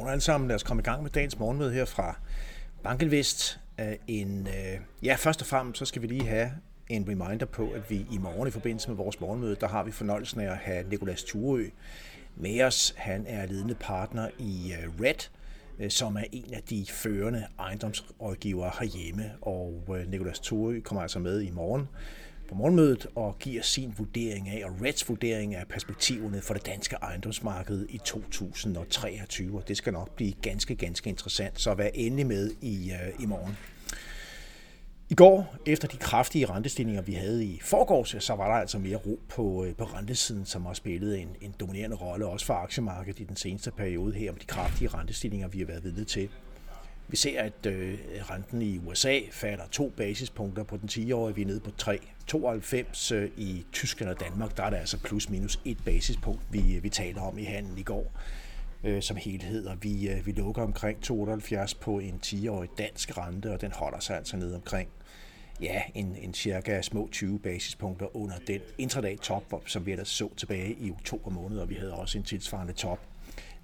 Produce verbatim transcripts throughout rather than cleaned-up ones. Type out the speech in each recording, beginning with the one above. Godmorgen alle sammen. Lad os komme i gang med dagens morgenmøde her fra BankInvest. En, ja, først og fremmest så skal vi lige have en reminder på, at vi i morgen i forbindelse med vores morgenmøde, der har vi fornøjelsen af at have Nikolas Thurø med os. Han er ledende partner i Red, som er en af de førende ejendomsrådgivere herhjemme. Og Nikolas Thurø kommer altså med i morgen på morgenmødet og giver sin vurdering af, og Reds vurdering af perspektiverne for det danske ejendomsmarked i to tusind treogtyve. Det skal nok blive ganske, ganske interessant, så vær endelig med i, uh, i morgen. I går, efter de kraftige rentestigninger, vi havde i forgårs, så var der altså mere ro på, på rentesiden, som har spillet en, en dominerende rolle, også for aktiemarkedet i den seneste periode her, om de kraftige rentestigninger, vi har været vidne til. Vi ser, at renten i U S A falder to basispunkter på den ti-årige. Vi er nede på tre komma tooghalvfems. I Tyskland og Danmark, der er det altså plus minus et basispunkt, vi, vi taler om i handlen i går som helhed. Og vi, vi lukker omkring to komma otteoghalvfjerds på en ti-årig dansk rente, og den holder sig altså nede omkring ja, en, en cirka små tyve basispunkter under den intradag top, som vi ellers så tilbage i oktober måned, og vi havde også en tilsvarende top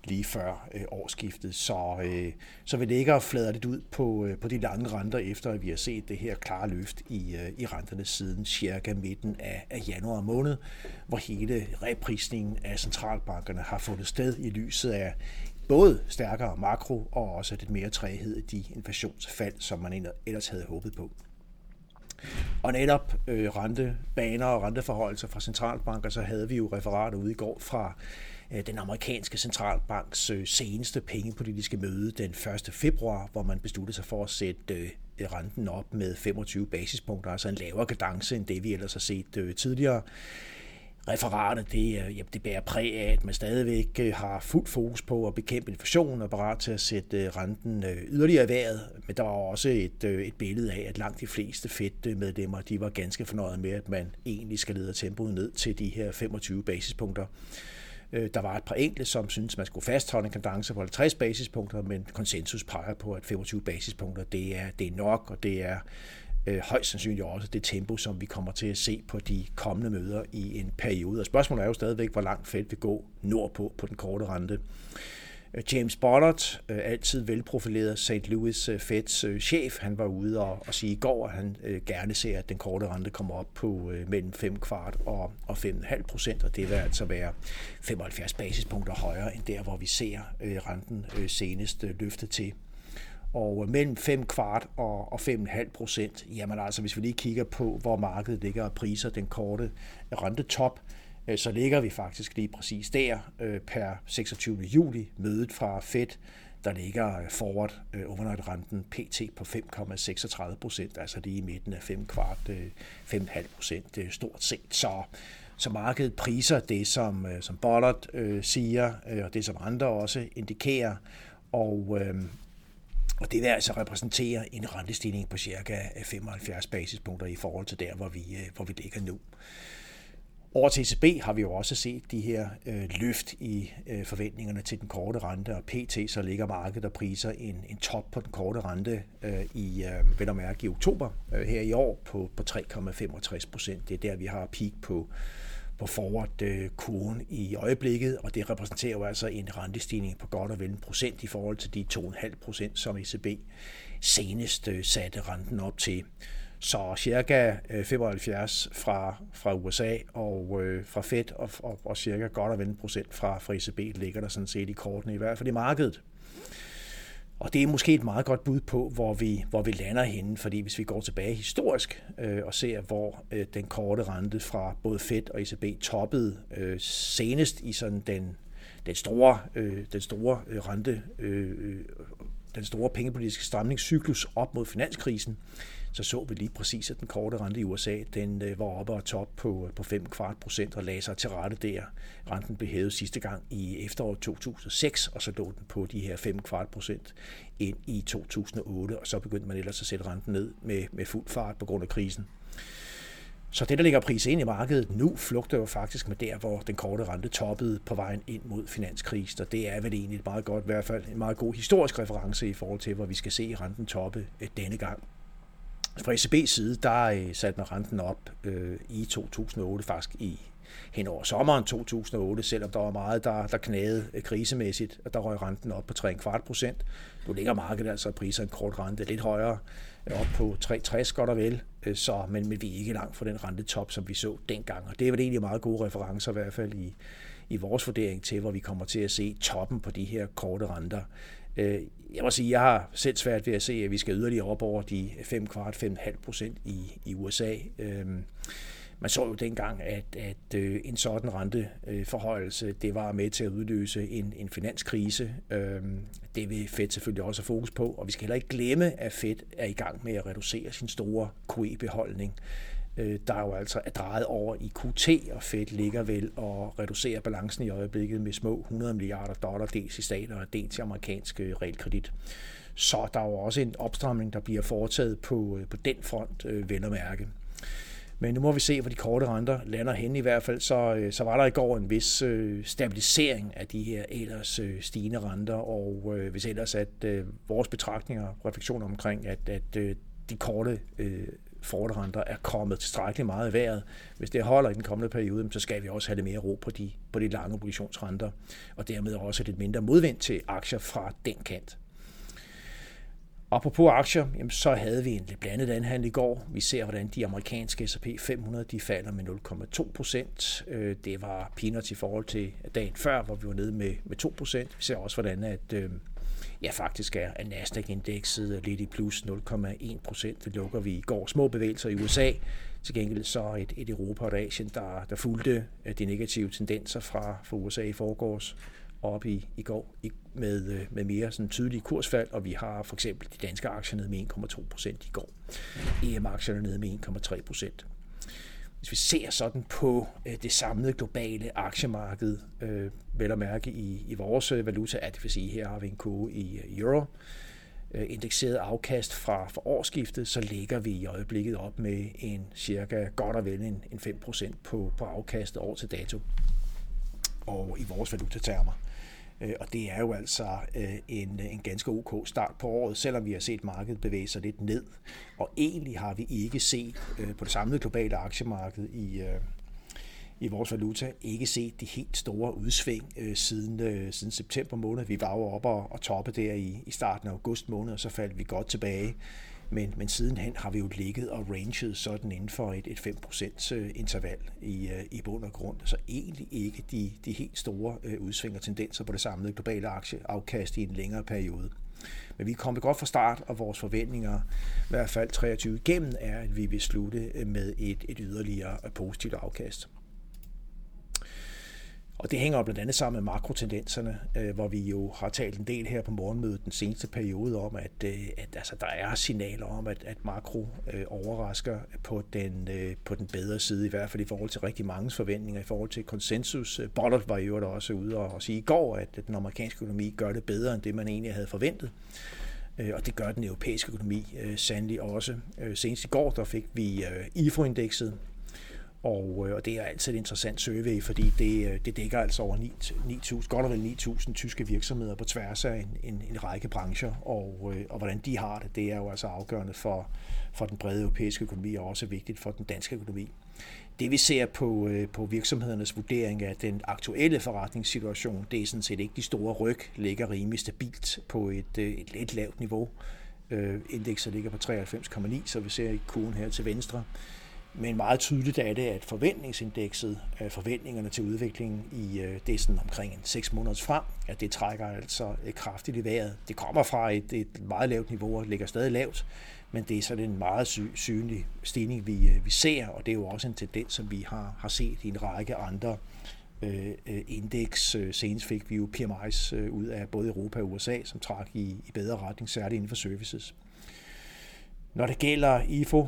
lige før øh, årsskiftet, så, øh, så vi ligger og flader lidt ud på, øh, på de lange renter, efter at vi har set det her klare løft i, øh, i renterne siden cirka midten af, af januar måned, hvor hele reprisningen af centralbankerne har fundet sted i lyset af både stærkere makro og også lidt mere træghed i de inflationsfald, som man ellers havde håbet på. Og netop øh, rentebaner og renteforholdelser fra centralbanker, så havde vi jo referater ude i går fra den amerikanske centralbanks seneste pengepolitiske møde den første februar, hvor man besluttede sig for at sætte renten op med femogtyve basispunkter, altså en lavere kadence end det, vi ellers har set tidligere. Referatet, det, det bærer præg af, at man stadigvæk har fuldt fokus på at bekæmpe inflationen og parat til at sætte renten yderligere i vejret. Men der var også et, et billede af, at langt de fleste Fed-medlemmer, de var ganske fornøjede med, at man egentlig skal lede tempoet ned til de her femogtyve basispunkter. Der var et par enkelte, som synes man skulle fastholde en kadence på halvtreds basispunkter, men konsensus peger på, at femogtyve basispunkter, det er, det er nok, og det er øh, højst sandsynligt også det tempo, som vi kommer til at se på de kommende møder i en periode. Og spørgsmålet er jo stadigvæk, hvor langt Fed vil gå nordpå på den korte rente. James Bullard, altid velprofileret Saint Louis Feds chef, han var ude og, og sige i går, at han gerne ser, at den korte rente kommer op på mellem fem komma fem og, og fem komma fem procent, og det vil altså være femoghalvfjerds basispunkter højere end der, hvor vi ser renten senest løftet til. Og mellem fem komma fem og, og fem komma fem procent, jamen altså hvis vi lige kigger på, hvor markedet ligger og priser den korte rentetop, så ligger vi faktisk lige præcis der per seksogtyvende juli, mødet fra Fed, der ligger forward overnight-renten P T på fem komma seksogtredive procent, altså lige i midten af fem komma fem procent stort set. Så, så markedet priser det, som, som Bullard øh, siger, og det, som andre også indikerer, og, øh, og det vil altså repræsentere en rentestigning på cirka femoghalvfjerds basispunkter i forhold til der, hvor vi, øh, hvor vi ligger nu. Over til E C B har vi jo også set de her øh, løft i øh, forventningerne til den korte rente, og P T så ligger markedet og priser en, en top på den korte rente øh, i, øh, vel at mærke, i oktober øh, her i år på, på tre komma femogtres procent. Det er der, vi har peak på, på forward-kurven øh, i øjeblikket, og det repræsenterer jo altså en rentestigning på godt og vel en procent i forhold til de to komma fem procent, som E C B senest øh, satte renten op til. Så cirka femoghalvfjerds fra, fra U S A og øh, fra Fed og, og, og cirka godt og vel en procent fra, fra E C B ligger der sådan set i kortene, i hvert fald i markedet. Og det er måske et meget godt bud på, hvor vi, hvor vi lander henne, fordi hvis vi går tilbage historisk øh, og ser, hvor øh, den korte rente fra både Fed og E C B toppede øh, senest i sådan den, den store, øh, den store øh, rente, øh, den store pengepolitiske stramningscyklus op mod finanskrisen, så så vi lige præcis, at den korte rente i U S A, den var oppe og top på, på fem komma fem procent og lagde sig til rette der. Renten blev hævet sidste gang i efteråret to tusind og seks, og så lå den på de her fem komma fem procent ind i to tusind og otte, og så begyndte man ellers at sætte renten ned med, med fuld fart på grund af krisen. Så det, der ligger priset ind i markedet nu, flugter jo faktisk med der, hvor den korte rente toppede på vejen ind mod finanskrisen, og det er vel egentlig et meget godt, i hvert fald en meget god historisk reference i forhold til, hvor vi skal se renten toppe denne gang. Fra E C B's side, der satte man renten op øh, i to tusind og otte, faktisk i hen over sommeren to tusind og otte, selvom der var meget, der, der knagede krisemæssigt, og der røg renten op på tre komma fem procent. Nu ligger markedet altså priser en kort rente lidt højere, op på tre komma tres godt og vel, så, men, men vi er ikke langt fra den rentetop, som vi så dengang. Og det er vel egentlig meget gode referencer, i hvert fald i, i vores vurdering til, hvor vi kommer til at se toppen på de her korte renter. Jeg må sige, jeg har selv svært ved at se, at vi skal yderligere op over de fem komma fem procent i, i U S A. Man så jo dengang, at, at en sådan renteforhøjelse, det var med til at udløse en, en finanskrise. Det vil Fed selvfølgelig også have fokus på, og vi skal heller ikke glemme, at Fed er i gang med at reducere sin store Q E-beholdning. Der er jo altså er drejet over i Q T, og Fed ligger vel og reducerer balancen i øjeblikket med små hundrede milliarder dollar, dels i stater og dels i amerikansk realkredit. Så der er jo også en opstramning, der bliver foretaget på, på den front, vel at mærke. Men nu må vi se, hvor de korte renter lander hen i hvert fald. Så, så var der i går en vis stabilisering af de her ellers stigende renter, og hvis ellers at vores betragtninger og refleksioner omkring, at, at de korte forderrenter er kommet tilstrækkeligt meget i vejret. Hvis det holder i den kommende periode, så skal vi også have det mere ro på de, på de lange obligationsrenter, og dermed også lidt mindre modvind til aktier fra den kant. Apropos aktier, jamen så havde vi en lidt blandet anhandel i går. Vi ser, hvordan de amerikanske S og P fem hundrede de falder med nul komma to procent. Det var peanuts i forhold til dagen før, hvor vi var nede med, med to procent. Vi ser også, hvordan at, ja, faktisk er Nasdaq-indekset lidt i plus nul komma en procent. Det lukker vi i går. Små bevægelser i U S A. Til gengæld så et, et Europa og Asien, der, der fulgte de negative tendenser fra, fra U S A i forgårs. Op i, i går med, med mere sådan tydelige kursfald, og vi har for eksempel de danske aktier nede med en komma to procent i går. E M-aktierne nede med en komma tre procent. Hvis vi ser sådan på det samlede globale aktiemarked, øh, vel at mærke i, i vores valuta, at det vil sige, her har vi en kurve i euro, øh, indekseret afkast fra, fra årsskiftet, så ligger vi i øjeblikket op med en cirka godt og vel en, en fem procent på, på afkastet år til dato, og i vores valutatermer. Og det er jo altså en, en ganske ok start på året, selvom vi har set markedet bevæge sig lidt ned. Og egentlig har vi ikke set på det samlede globale aktiemarked i, i vores valuta, ikke set de helt store udsving siden, siden september måned. Vi var jo oppe og toppe der i, i starten af august måned, og så faldt vi godt tilbage. Men, men sidenhen har vi jo ligget og ranget sådan inden for et, et fem procent interval i, i bund og grund. Så egentlig ikke de, de helt store udsving og tendenser på det samlede globale aktieafkast i en længere periode. Men vi er kommet godt fra start, og vores forventninger, i hvert fald treogtyve igennem, er, at vi vil slutte med et, et yderligere positivt afkast. Og det hænger blandt andet sammen med makrotendenserne, hvor vi jo har talt en del her på morgenmødet den seneste periode om, at, at altså, der er signaler om, at, at makro overrasker på den, på den bedre side, i hvert fald i forhold til rigtig mange forventninger, i forhold til konsensus. Bullard var jo også ude og sige i går, at den amerikanske økonomi gør det bedre, end det man egentlig havde forventet. Og det gør den europæiske økonomi sandelig også. Senest i går der fik vi I F O-indekset. Og det er altid et interessant survey, fordi det, det dækker altså over ni tusind, godt og vel ni tusind tyske virksomheder på tværs af en, en, en række brancher, og, og hvordan de har det, det er jo altså afgørende for, for den brede europæiske økonomi, og også vigtigt for den danske økonomi. Det vi ser på, på virksomhedernes vurdering af den aktuelle forretningssituation, det er sådan set ikke de store ryg, ligger rimelig stabilt på et, et lidt lavt niveau. Indekset ligger på treoghalvfems komma ni, så vi ser i kurven her til venstre. Men meget tydeligt er det, at forventningsindekset, forventningerne til udviklingen i det er sådan omkring en seks måneders frem, at det trækker altså kraftigt i vejret. Det kommer fra et, et meget lavt niveau og ligger stadig lavt, men det er sådan en meget sy- synlig stigning, vi, vi ser, og det er jo også en tendens, som vi har, har set i en række andre øh, indeks. Senest fik vi jo P M I's øh, ud af både Europa og U S A, som træk i, i bedre retning, særligt inden for services. Når det gælder I F O,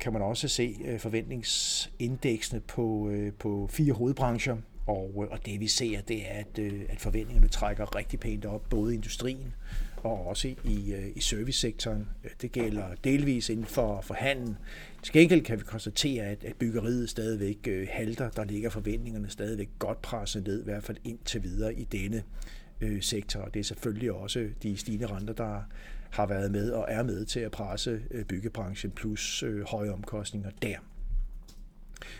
kan man også se forventningsindeksene på, på fire hovedbrancher, og, og det vi ser, det er, at, at forventningerne trækker rigtig pænt op, både i industrien og også i, i servicesektoren. Det gælder delvis inden for, for handel. Til gengæld kan vi konstatere, at, at byggeriet stadigvæk halter, der ligger forventningerne stadigvæk godt presset ned, i hvert fald indtil videre i denne sektor. Det er selvfølgelig også de stigende renter, der har været med og er med til at presse byggebranchen plus høje omkostninger der.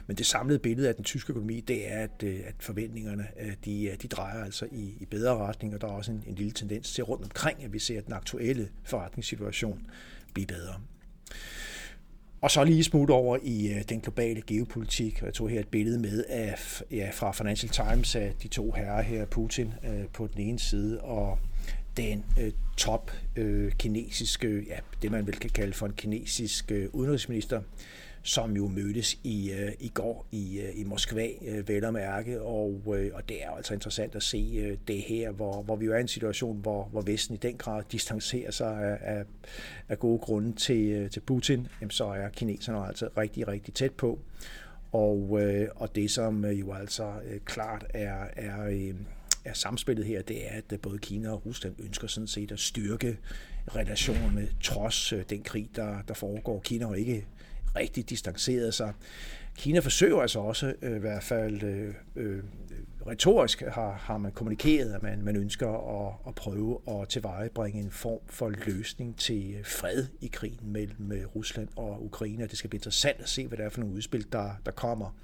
Men det samlede billede af den tyske økonomi, det er, at, at forventningerne de, de drejer altså i, i bedre retning, og der er også en, en lille tendens til rundt omkring, at vi ser den aktuelle forretningssituation blive bedre. Og så lige smut over i den globale geopolitik, og jeg tog her et billede med af, ja, fra Financial Times af de to herrer her, Putin på den ene side, og den øh, top øh, kinesiske, ja, det man vel kan kalde for en kinesisk øh, udenrigsminister, som jo mødtes i, øh, i går i, øh, i Moskva, øh, vel og mærke, og, øh, og det er altså interessant at se øh, det her, hvor, hvor vi jo er i en situation, hvor, hvor Vesten i den grad distancerer sig af, af, af gode grunde til, øh, til Putin, jamen, så er kineserne altså rigtig, rigtig tæt på, og, øh, og det som øh, jo altså øh, klart er... er øh, er samspillet her, det er, at både Kina og Rusland ønsker sådan set at styrke relationerne trods den krig, der, der foregår. Kina har ikke rigtig distanceret sig. Kina forsøger altså også, øh, i hvert fald øh, øh, retorisk har, har man kommunikeret, at man, man ønsker at, at prøve at tilvejebringe en form for løsning til fred i krigen mellem Rusland og Ukraine. Det skal blive interessant at se, hvad det er for nogle udspil, der, der kommer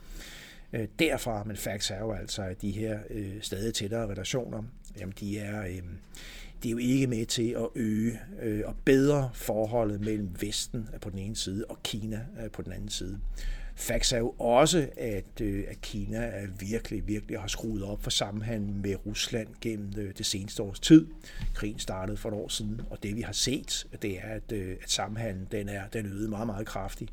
derfra, men facts er jo altså, at de her øh, stadig tættere relationer, jamen de er, øh, de er jo ikke med til at øge øh, og bedre forholdet mellem Vesten på den ene side og Kina øh, på den anden side. Facts er jo også, at, øh, at Kina er virkelig, virkelig har skruet op for sammenhandel med Rusland gennem øh, det seneste års tid. Krigen startede for et år siden, og det vi har set, det er, at, øh, at sammenhandlen den er, den øgede meget, meget kraftigt.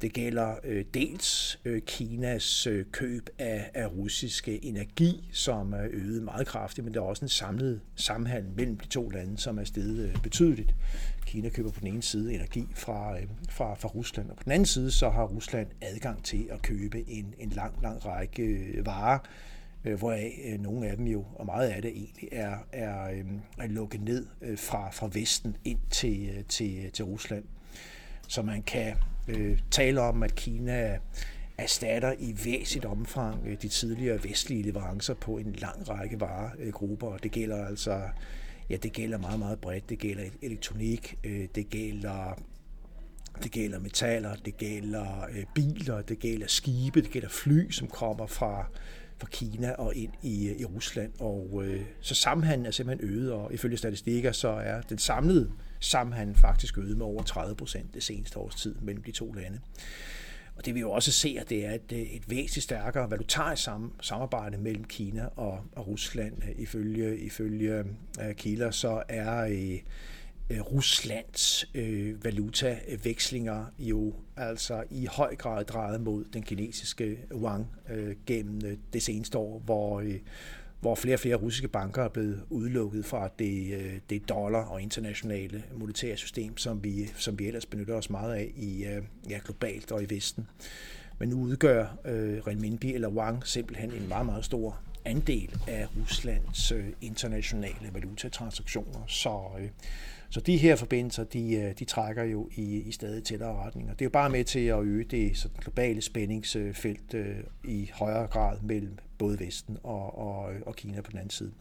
Det gælder dels Kinas køb af russiske energi, som er øget meget kraftigt, men der er også en samlet sammenhæng mellem de to lande, som er steget betydeligt. Kina køber på den ene side energi fra, fra, fra Rusland, og på den anden side så har Rusland adgang til at købe en, en lang, lang række varer, hvoraf nogle af dem jo, og meget af det egentlig, er, er, er lukket ned fra, fra Vesten ind til, til, til Rusland. Så man kan øh, tale om, at Kina erstatter i væsentligt omfang øh, de tidligere vestlige leverancer på en lang række varegrupper. Øh, det gælder altså, ja, det gælder meget, meget bredt. Det gælder elektronik, øh, det gælder, det gælder metaller, det gælder øh, biler, det gælder skibe, det gælder fly, som kommer fra, fra Kina og ind i, i Rusland. Og øh, så sammenhængen er simpelthen øget, og ifølge statistikker, så er den samlede sammenhængen faktisk øget med over tredive procent det seneste års tid mellem de to lande. Og det vi jo også ser, det er et, et væsentligt stærkere valutarisk samarbejde mellem Kina og, og Rusland. Ifølge, ifølge uh, kilder, så er uh, Ruslands uh, valutavekslinger jo altså i høj grad drejet mod den kinesiske yuan uh, gennem det seneste år, hvor uh, hvor flere og flere russiske banker er blevet udelukket fra det, det dollar- og internationale monetære system, som vi, som vi ellers benytter os meget af i, ja, globalt og i Vesten. Men nu udgør øh, renminbi eller yuan simpelthen en meget, meget stor andel af Ruslands øh, internationale valutatransaktioner. Så, øh, så de her forbindelser, de, de trækker jo i, i stadig tættere retning. Og det er jo bare med til at øge det sådan, globale spændingsfelt øh, i højere grad mellem både Vesten og, og, og Kina på den anden side.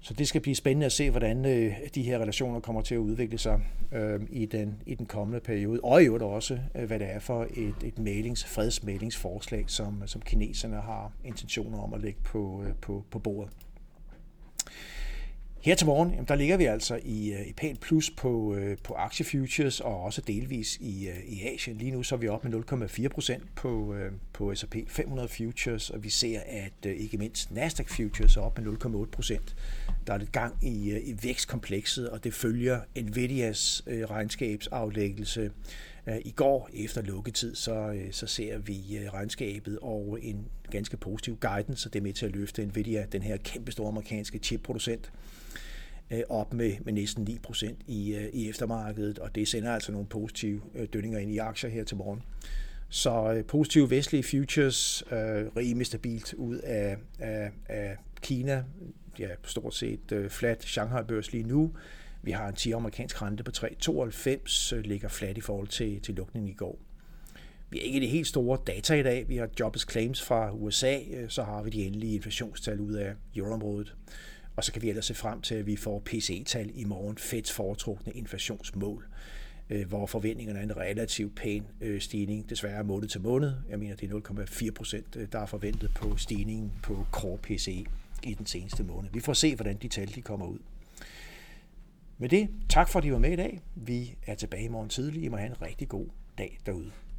Så det skal blive spændende at se, hvordan øh, de her relationer kommer til at udvikle sig øh, i, den, i den kommende periode. Og i øvrigt også, øh, hvad det er for et, et mæglings, fredsmæglingsforslag, som, som kineserne har intentioner om at lægge på, øh, på, på bordet. Her til morgen, jamen, der ligger vi altså i, i pænt plus på, øh, på aktiefutures og også delvis i, øh, i Asien. Lige nu så er vi oppe med nul komma fire procent på, øh, på S og P fem hundrede futures, og vi ser, at øh, ikke mindst Nasdaq futures er oppe med nul komma otte procent. Der er lidt gang i, øh, i vækstkomplekset, og det følger Nvidias øh, regnskabsaflæggelse øh, i går efter lukketid, så, øh, så ser vi øh, regnskabet og en ganske positiv guidance, og det er med til at løfte Nvidia, den her kæmpestore amerikanske chipproducent, op med, med næsten ni procent i, i eftermarkedet, og det sender altså nogle positive dønninger ind i aktier her til morgen. Så positive vestlige futures, øh, rimelig stabilt ud af, af, af Kina, ja, stort set øh, flat Shanghai-børs lige nu. Vi har en ti-årig amerikansk rente på tre komma tooghalvfems, øh, ligger flat i forhold til, til lukningen i går. Vi er ikke det helt store data i dag. Vi har jobs claims fra U S A, øh, så har vi de endelige inflationstal ud af euroområdet. Og så kan vi ellers se frem til, at vi får P C E-tal i morgen, Feds foretrukne inflationsmål, hvor forventningerne er en relativt pæn stigning, desværre måned til måned. Jeg mener, det er nul komma fire procent, der er forventet på stigningen på core P C E i den seneste måned. Vi får se, hvordan de tal de kommer ud. Med det, tak for at I var med i dag. Vi er tilbage i morgen tidlig. I må have en rigtig god dag derude.